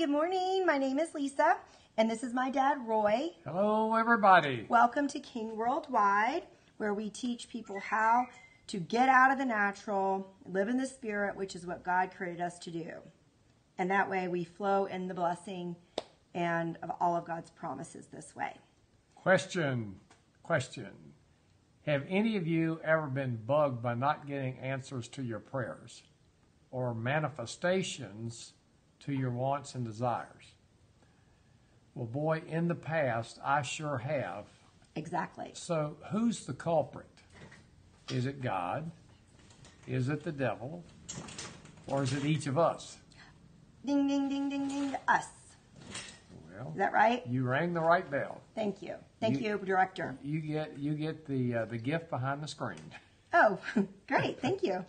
good morning. My name is Lisa, and this is my dad, Roy. Hello, everybody. Welcome to King Worldwide, where we teach people how to get out of the natural, live in the spirit, which is what God created us to do. And that way we flow in the blessing and of all of God's promises this way. Question. Have any of you ever been bugged by not getting answers to your prayers or manifestations to your wants and desires? Well, boy, in the past, I sure have. Exactly. So who's the culprit? Is it God? Is it the devil? Or is it each of us? Ding, ding, ding, ding, ding, us. Well, is that right? You rang the right bell. Thank you. Thank you, Director. You get the gift behind the screen. Oh, great. Thank you.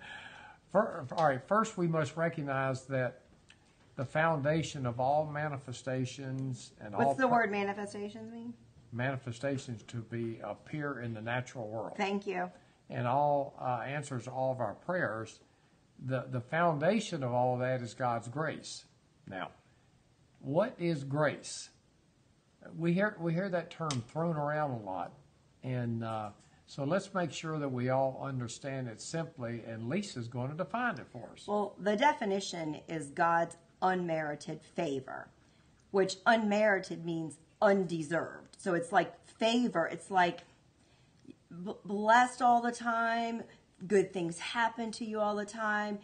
All right. First, we must recognize that the foundation of all manifestations and all... What's the word manifestations mean? Manifestations to appear in the natural world. Thank you. And all answers to all of our prayers, the foundation of all of that is God's grace. Now, what is grace? We hear that term thrown around a lot, and so let's make sure that we all understand it simply, and Lisa's going to define it for us. Well, the definition is God's unmerited favor, which unmerited means undeserved. So it's like favor, it's like blessed all the time, good things happen to you all the time.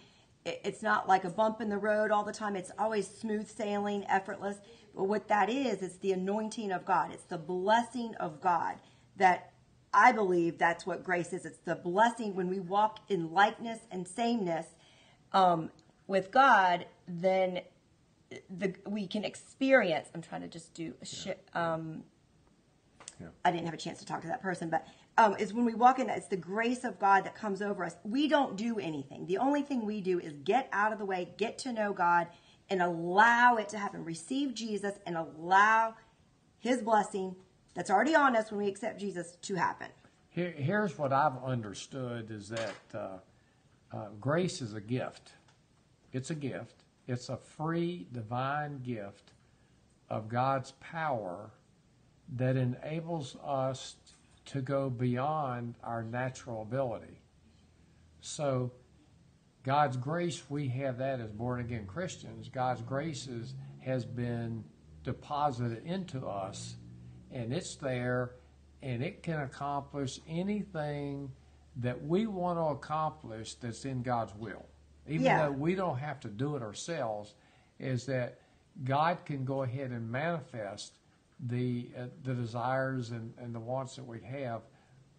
It's not like a bump in the road all the time. It's always smooth sailing, effortless. But what that is, it's the anointing of God. It's the blessing of God that I believe that's what grace is. It's the blessing when we walk in likeness and sameness with God, then we can experience. I'm trying to just do a shit. Yeah. I didn't have a chance to talk to that person, but it's when we walk in that, it's the grace of God that comes over us. We don't do anything. The only thing we do is get out of the way, get to know God, and allow it to happen. Receive Jesus and allow His blessing that's already on us when we accept Jesus to happen. Here's what I've understood is that grace is a gift. It's a gift. It's a free, divine gift of God's power that enables us to go beyond our natural ability. So God's grace, we have that as born-again Christians. God's grace has been deposited into us, and it's there, and it can accomplish anything that we want to accomplish that's in God's will. Even though we don't have to do it ourselves, is that God can go ahead and manifest the desires and the wants that we have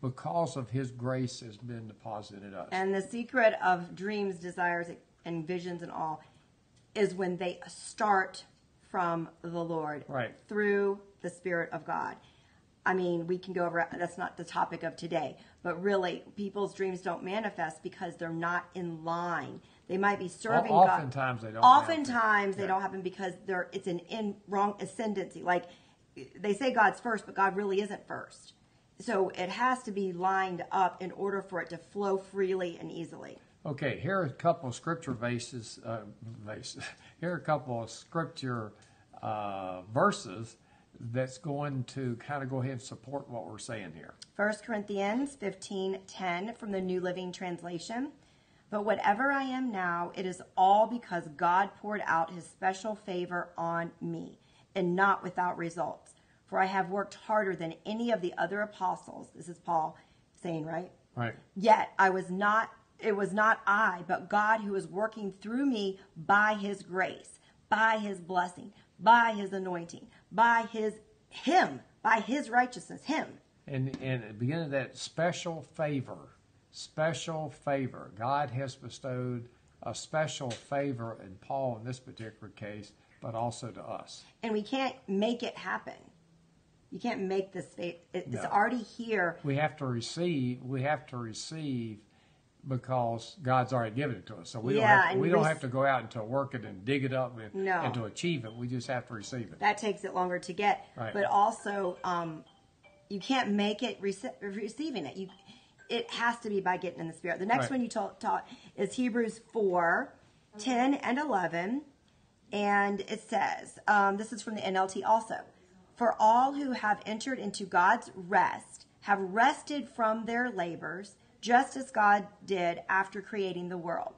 because of His grace has been deposited in us. And the secret of dreams, desires, and visions and all is when they start from the Lord, right, through the Spirit of God. I mean, we can go over, that's not the topic of today, but really people's dreams don't manifest because they're not in line. They might be serving God. Oftentimes they don't happen because it's in wrong ascendancy. Like, they say God's first, but God really isn't first. So it has to be lined up in order for it to flow freely and easily. Okay, here are a couple of scripture bases. Here are a couple of scripture verses that's going to kind of go ahead and support what we're saying here. 1 Corinthians 15:10 from the New Living Translation. But whatever I am now, it is all because God poured out His special favor on me, and not without results. For I have worked harder than any of the other apostles. This is Paul saying, right? Right. Yet it was not I, but God who is working through me by His grace, by His blessing, by His anointing, by His righteousness, Him. And at the beginning of that, special favor. God has bestowed a special favor in Paul in this particular case, but also to us. And we can't make it happen. You can't make this faith. It's already here. We have to receive because God's already given it to us. So we don't have to go out and to work it and dig it up and to achieve it. We just have to receive it. That takes it longer to get. Right. But also, you can't make it receiving it. It has to be by getting in the Spirit. The next one you taught is Hebrews 4:10 and 11. And it says, this is from the NLT also, for all who have entered into God's rest have rested from their labors, just as God did after creating the world.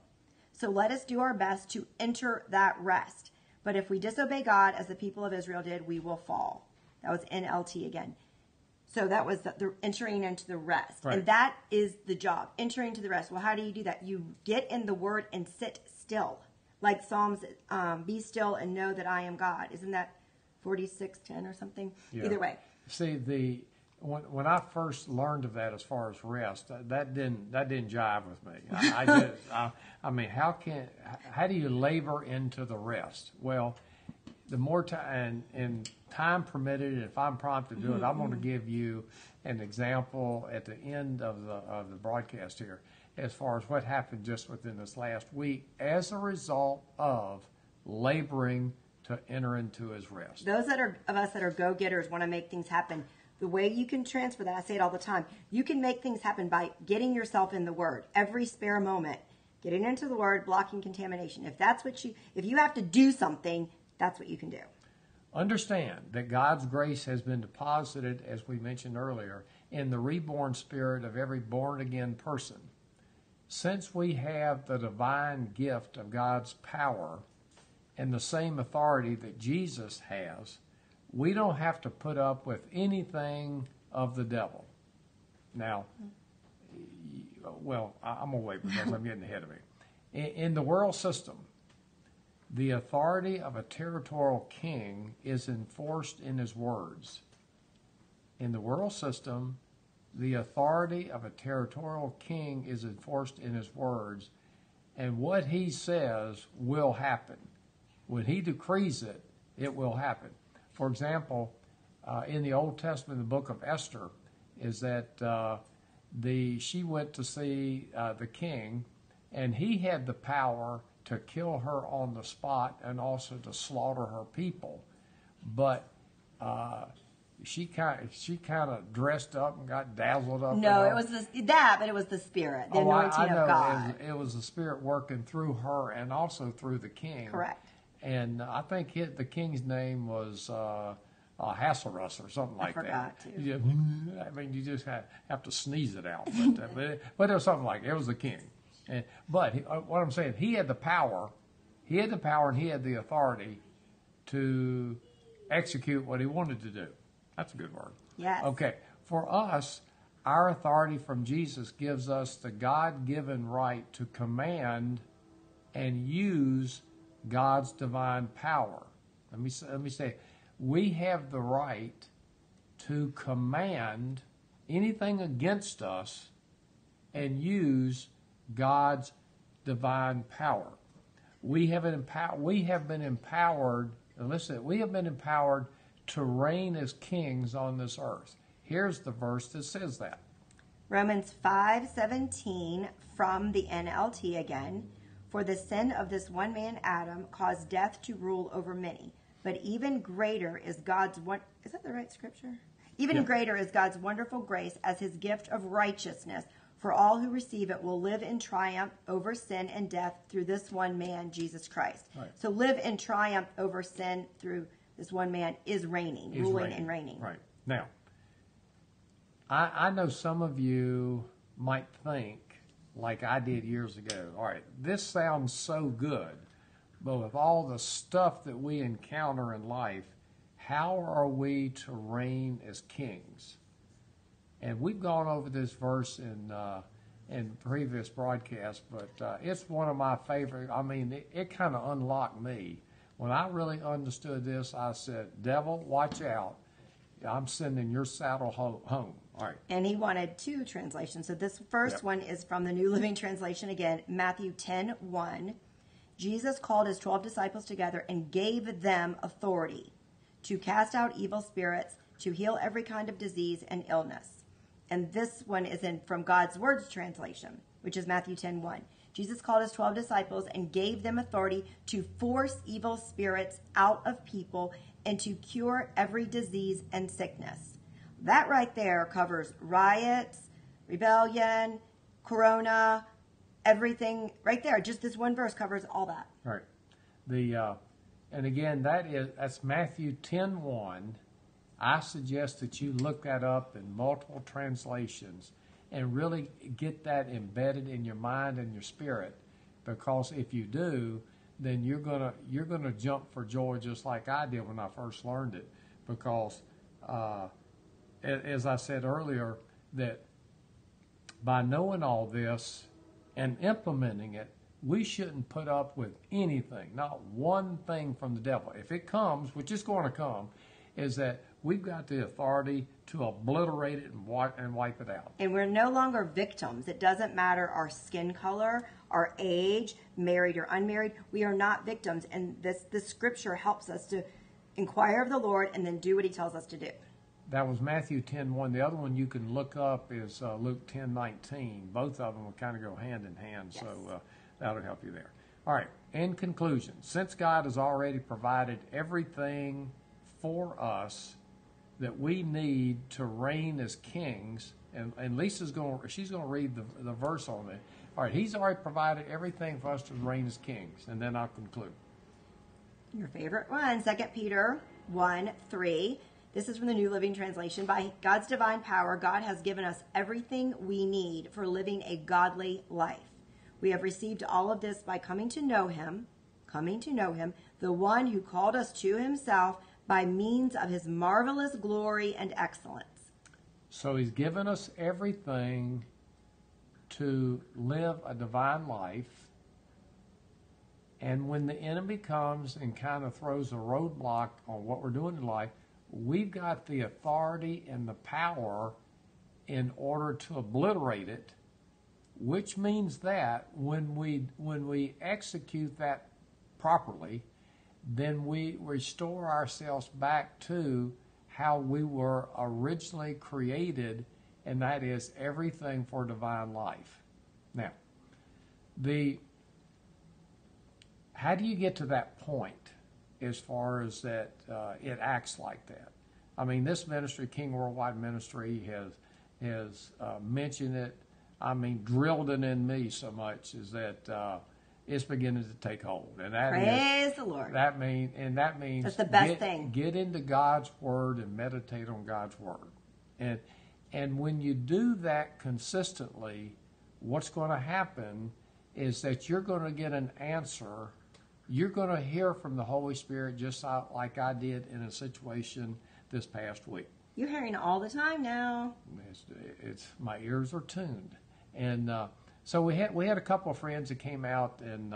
So let us do our best to enter that rest. But if we disobey God, as the people of Israel did, we will fall. That was NLT again. So that was the entering into the rest. Right. And that is the job, entering to the rest. Well, how do you do that? You get in the Word and sit still. Like Psalms, be still and know that I am God. Isn't that 46:10 or something? Yeah. Either way. See, when I first learned of that as far as rest, that didn't jive with me. I mean, how do you labor into the rest? Well, the more time and time permitted, if I'm prompted to do it, I'm going to give you an example at the end of the broadcast here, as far as what happened just within this last week as a result of laboring to enter into His rest. Those of us that are go-getters want to make things happen. The way you can transfer that, I say it all the time, you can make things happen by getting yourself in the Word every spare moment, getting into the Word, blocking contamination. If you have to do something, that's what you can do. Understand that God's grace has been deposited, as we mentioned earlier, in the reborn spirit of every born-again person. Since we have the divine gift of God's power and the same authority that Jesus has, we don't have to put up with anything of the devil. Now, well, I'm away because I'm getting ahead of me. In the world system, the authority of a territorial king is enforced in his words. In the world system, the authority of a territorial king is enforced in his words, and what he says will happen. When he decrees it, it will happen. For example, in the Old Testament, the book of Esther, is that she went to see the king, and he had the power to kill her on the spot and also to slaughter her people. But she kind of dressed up and got dazzled up. No, it was but it was the Spirit, the anointing of God. It was the Spirit working through her and also through the king. Correct. And I think the king's name was Hasselrus or something like that. I mean, you just have to sneeze it out. But it was something like it was the king. What I'm saying, he had the power. He had the power and he had the authority to execute what he wanted to do. That's a good word. Yes. Okay. For us, our authority from Jesus gives us the God-given right to command and use God's divine power. Let me say, we have the right to command anything against us and use God's divine power. We have been empowered. Listen, we have been empowered to reign as kings on this earth. Here's the verse that says that. Romans 5:17 from the NLT again. For the sin of this one man, Adam, caused death to rule over many. But even greater is God's one. Is that the right scripture? Even greater is God's wonderful grace as His gift of righteousness. For all who receive it will live in triumph over sin and death through this one man, Jesus Christ. Right. So live in triumph over sin through this one man is ruling and reigning. Right. Now, I know some of you might think, like I did years ago, all right, this sounds so good, but with all the stuff that we encounter in life, how are we to reign as kings? And we've gone over this verse in previous broadcasts, but it's one of my favorite. I mean, it kind of unlocked me. When I really understood this, I said, devil, watch out. I'm sending your saddle home. All right. And he wanted two translations. So this first one is from the New Living Translation again, Matthew 10:1. Jesus called his 12 disciples together and gave them authority to cast out evil spirits, to heal every kind of disease and illness. And this one is from God's Word translation, which is Matthew 10:1. Jesus called his 12 disciples and gave them authority to force evil spirits out of people and to cure every disease and sickness. That right there covers riots, rebellion, corona, everything right there. Just this one verse covers all that. Right. The And again, that's Matthew 10:1. I suggest that you look that up in multiple translations and really get that embedded in your mind and your spirit, because if you do, then you're gonna jump for joy just like I did when I first learned it, because as I said earlier, that by knowing all this and implementing it, we shouldn't put up with anything, not one thing from the devil. If it comes, which is going to come, is that we've got the authority to obliterate it and wipe it out. And we're no longer victims. It doesn't matter our skin color, our age, married or unmarried. We are not victims. And this scripture helps us to inquire of the Lord and then do what he tells us to do. That was Matthew 10:1. The other one you can look up is Luke 10:19. Both of them will kind of go hand in hand, yes. So that'll help you there. All right, in conclusion, since God has already provided everything for us that we need to reign as kings, and she's going to read the verse on it. All right, he's already provided everything for us to reign as kings, and then I'll conclude. Your favorite one, 2 Peter 1:3. This is from the New Living Translation. By God's divine power, God has given us everything we need for living a godly life. We have received all of this by coming to know him, the one who called us to himself by means of his marvelous glory and excellence. So he's given us everything to live a divine life. And when the enemy comes and kind of throws a roadblock on what we're doing in life, we've got the authority and the power in order to obliterate it, which means that when we execute that properly, then we restore ourselves back to how we were originally created, and that is everything for divine life. Now, how do you get to that point? As far as that it acts like that. I mean, this ministry, King Worldwide Ministry, has mentioned it. I mean, drilled it in me so much is that it's beginning to take hold. And that praise the Lord. That means that's the best thing. Get into God's Word and meditate on God's Word. And when you do that consistently, what's going to happen is that you're going to get an answer. You're going to hear from the Holy Spirit just like I did in a situation this past week. You're hearing all the time now. It's my ears are tuned, and so we had a couple of friends that came out, and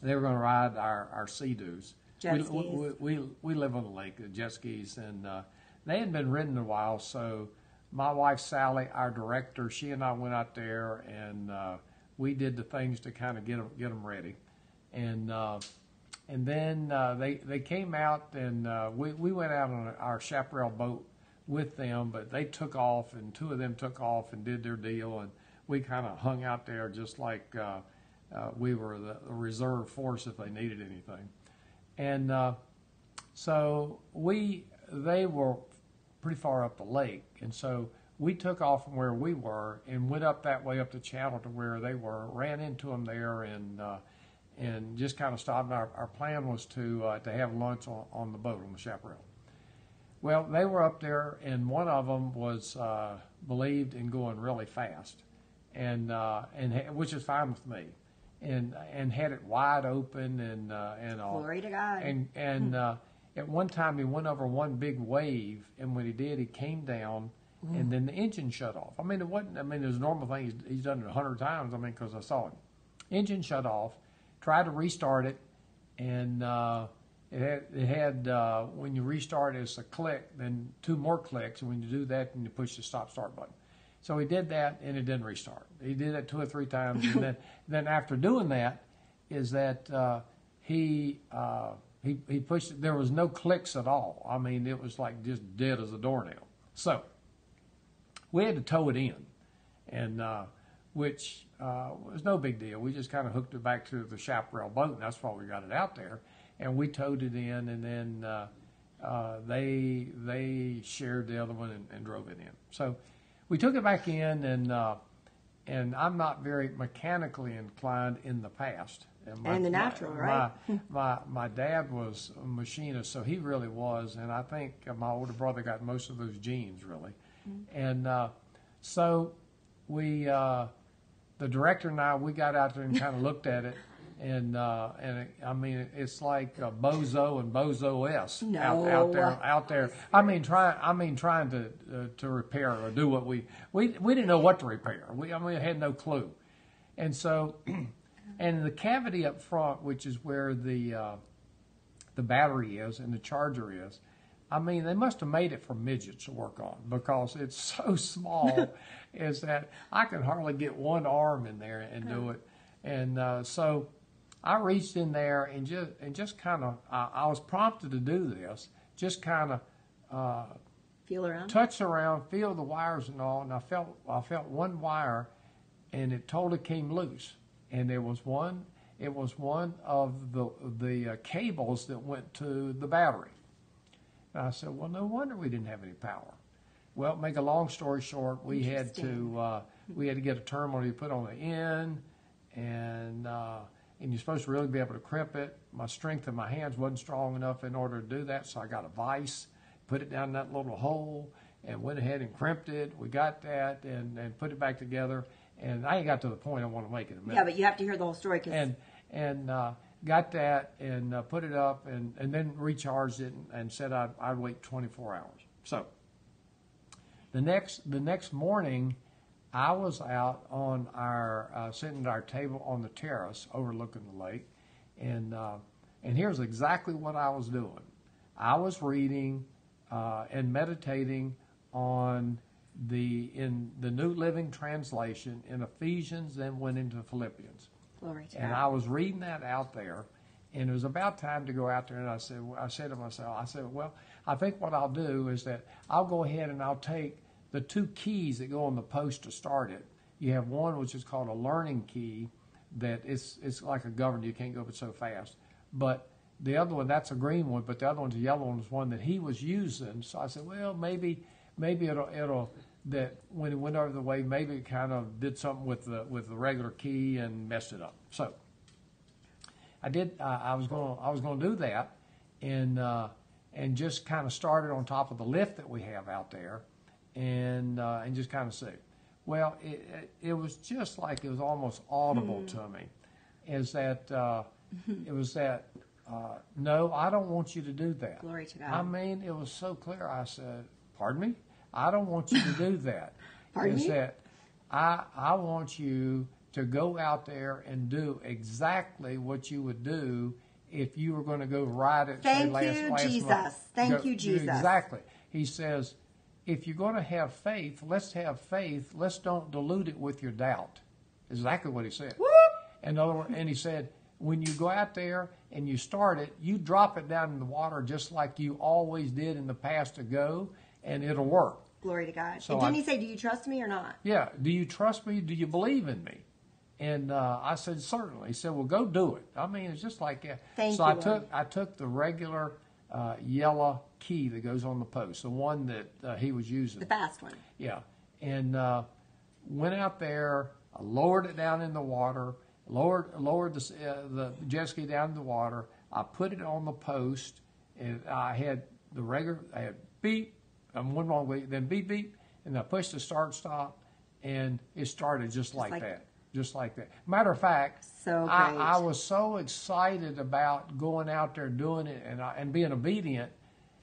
they were going to ride our sea-doos. Jet skis. We live on the lake, jet skis, and they hadn't been ridden in a while. So my wife Sally, our director, she and I went out there, and we did the things to kind of get them ready. And then they came out, and we went out on our chaparral boat with them, but they took off, and two of them took off and did their deal, and we kind of hung out there just like we were the reserve force if they needed anything. And so they were pretty far up the lake, and so we took off from where we were and went up that way up the channel to where they were, ran into them there, and just kind of stopped. Our plan was to have lunch on the boat, on the chaparral. Well, they were up there, and one of them was believed in going really fast, and which is fine with me, and had it wide open and all. Glory to God. And at one time he went over one big wave, and when he did, he came down. Mm. And then the engine shut off. I mean, it wasn't. I mean, it was a normal thing. He's done it 100 times. I mean, because I saw him. Engine shut off. Tried to restart it, and it had when you restart it's a click, then two more clicks, and when you do that, then you push the stop-start button. So he did that, and it didn't restart. He did that 2 or 3 times, and then after doing that, is that he pushed it. There was no clicks at all. I mean, it was like just dead as a doornail. So we had to tow it in, and which was no big deal. We just kind of hooked it back to the chaparral boat, and that's why we got it out there. And we towed it in, and then they shared the other one and drove it in. So we took it back in, and I'm not very mechanically inclined in the past, And the natural, right? My dad was a machinist, so he really was, and I think my older brother got most of those genes, really. Mm-hmm. And so we, the director and I, we got out there and kind of looked at it, and it, I mean, it's like bozo and bozo-esque out there. I mean, trying to repair or do what we didn't know what to repair. I mean, had no clue, and so. And the cavity up front, which is where the battery is and the charger is, I mean, they must have made it for midgets to work on because it's so small is that I can hardly get one arm in there and do it. And so I reached in there and just kind of, I was prompted to do this, just kind of feel around, touch around, feel the wires and all. And I felt one wire, and it totally came loose. And it was one of the cables that went to the battery. And I said, well, no wonder we didn't have any power. Well, make a long story short, we had to get a terminal you put on the end, and you're supposed to really be able to crimp it. My strength in my hands wasn't strong enough in order to do that, so I got a vise, put it down in that little hole, and went ahead and crimped it. We got that and put it back together. And I ain't got to the point I want to make in a minute. Yeah, but you have to hear the whole story. Cause and got that and put it up and then recharged it and said I'd wait 24 hours. So the next morning, I was out on sitting at our table on the terrace overlooking the lake, and here's exactly what I was doing. I was reading and meditating on. In the New Living Translation in Ephesians, then went into Philippians. Glory to God. And I was reading that out there, and it was about time to go out there. And I said to myself, well, I think what I'll do is that I'll go ahead and I'll take the two keys that go on the post to start it. You have one which is called a learning key, that it's like a governor. You can't go but so fast. But the other one, that's a green one, but the other one's a yellow one. Is one that he was using. So I said, well, maybe it'll that when it went over the way, maybe it kind of did something with the regular key and messed it up. So I did. I was going to do that, and just kind of started on top of the lift that we have out there, and just kind of see. Well, it was just like it was almost audible to me, is that it was that. No, I don't want you to do that. Glory to God. I mean, it was so clear. I said. Pardon me? I don't want you to do that. Pardon me? That I want you to go out there and do exactly what you would do if you were going to go ride it. Thank you, Jesus. Exactly. He says, if you're going to have faith, let's have faith. Let's don't dilute it with your doubt. Exactly what he said. Whoop! In other words, and he said, when you go out there and you start it, you drop it down in the water just like you always did in the past to go. And it'll work. Glory to God. So and didn't he say, do you trust me or not? Yeah. Do you trust me? Do you believe in me? And I said, certainly. He said, well, go do it. I mean, it's just like that. I took the regular yellow key that goes on the post, the one that he was using. The fast one. Yeah. And went out there. I lowered it down in the water, lowered the jet ski down in the water. I put it on the post, and I had beep. I'm one wrong way, then beep, beep, and I pushed the start, stop, and it started just like that. Matter of fact, so I was so excited about going out there doing it and being obedient,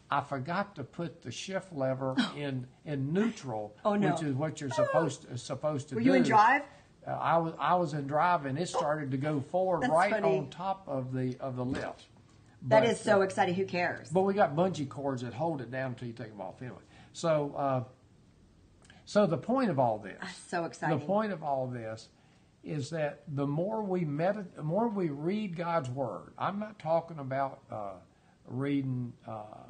I forgot to put the shift lever in neutral, which is what you're supposed to do. Were you in drive? I was in drive, and it started to go forward. That's right funny. On top of the lift. But, that is so exciting. Who cares? But we got bungee cords that hold it down until you take them off anyway. So, so the point of all this, so exciting. The point of all this is that the more we the more we read God's word. I'm not talking about reading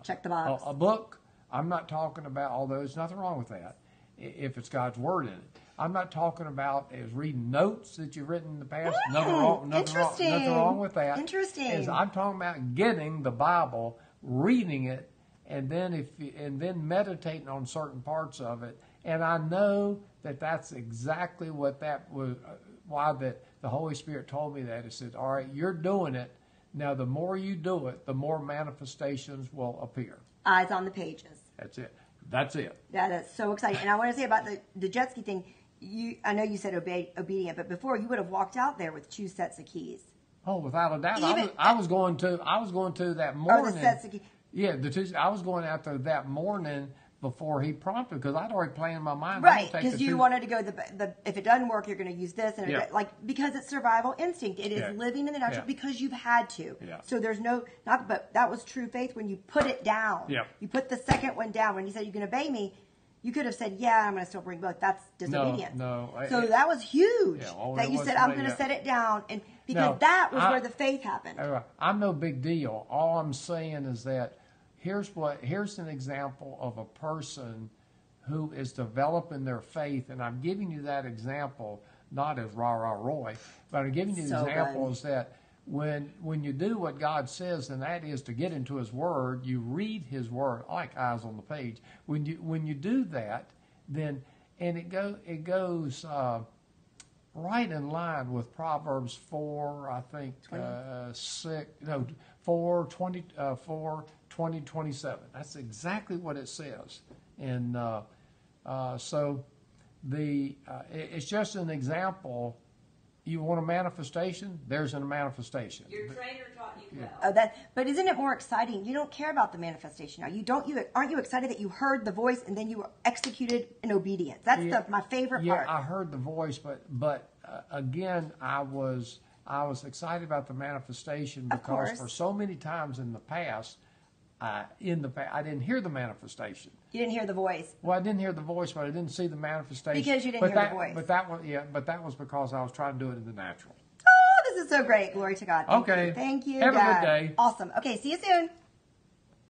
check the box a book. I'm not talking about, although there's nothing wrong with that if it's God's word in it. I'm not talking about is reading notes that you've written in the past. Nothing wrong with that. Interesting. I'm talking about getting the Bible, reading it, and then meditating on certain parts of it. And I know that that's exactly what that was. Why that The Holy Spirit told me that. He said, all right, you're doing it. Now, the more you do it, the more manifestations will appear. Eyes on the pages. That's it. That's it. That is so exciting. And I want to say about the jet ski thing, I know you said obedient, but before you would have walked out there with 2 sets of keys. Oh, without a doubt. I was going to that morning. Oh, the sets of keys. Yeah, I was going out there that morning before he prompted, because I'd already planned in my mind. Right, because you wanted to go, if it doesn't work, you're going to use this. And yeah. Because it's survival instinct. It is living in the natural because you've had to. Yeah. So there's but that was true faith when you put it down. Yeah. You put the second one down. When he said, you can obey me, you could have said, yeah, I'm going to still bring both. That's disobedience. No. So that was huge that you said, I'm going to set it down. And because that was where the faith happened. I'm no big deal. All I'm saying is that here's an example of a person who is developing their faith, and I'm giving you that example, not as rah-rah Roy, but I'm giving you examples that when you do what God says, and that is to get into His Word, you read His Word like eyes on the page. When you do that, then it goes right in line with Proverbs 4, I think 4:20-27. That's exactly what it says. And so it's just an example. You want a manifestation? There's a manifestation. Your trainer taught you well. Oh, but isn't it more exciting? You don't care about the manifestation now. Aren't you excited that you heard the voice and then you were executed in obedience? That's my favorite part. Yeah, I heard the voice, but again, I was excited about the manifestation because for so many times in the past, I didn't hear the manifestation. You didn't hear the voice. Well, I didn't hear the voice, but I didn't see the manifestation. Because you didn't hear the voice. But that was because I was trying to do it in the natural. Oh, this is so great. Glory to God. Thank you. Thank you. Have a good day. Awesome. Okay, see you soon.